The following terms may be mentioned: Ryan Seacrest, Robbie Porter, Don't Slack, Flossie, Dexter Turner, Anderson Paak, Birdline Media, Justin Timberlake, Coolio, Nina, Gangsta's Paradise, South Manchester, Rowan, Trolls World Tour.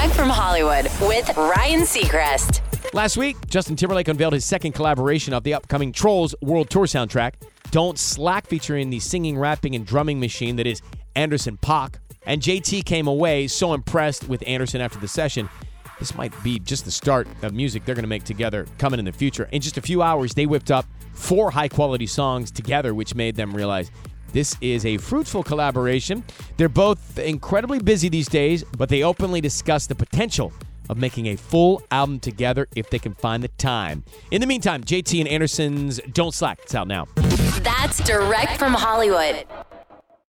Direct from Hollywood with Ryan Seacrest. Last week, Justin Timberlake unveiled his second collaboration of the upcoming Trolls World Tour soundtrack, Don't Slack, featuring the singing, rapping, and drumming machine that is Anderson Paak. And JT came away so impressed with Anderson after the session. This might be just the start of music they're going to make together coming in the future. In just a few hours, they whipped up 4 high-quality songs together, which made them realize this is a fruitful collaboration. They're both incredibly busy these days, but they openly discuss the potential of making a full album together if they can find the time. In the meantime, JT and Anderson's Don't Slack. It's out now. That's direct from Hollywood.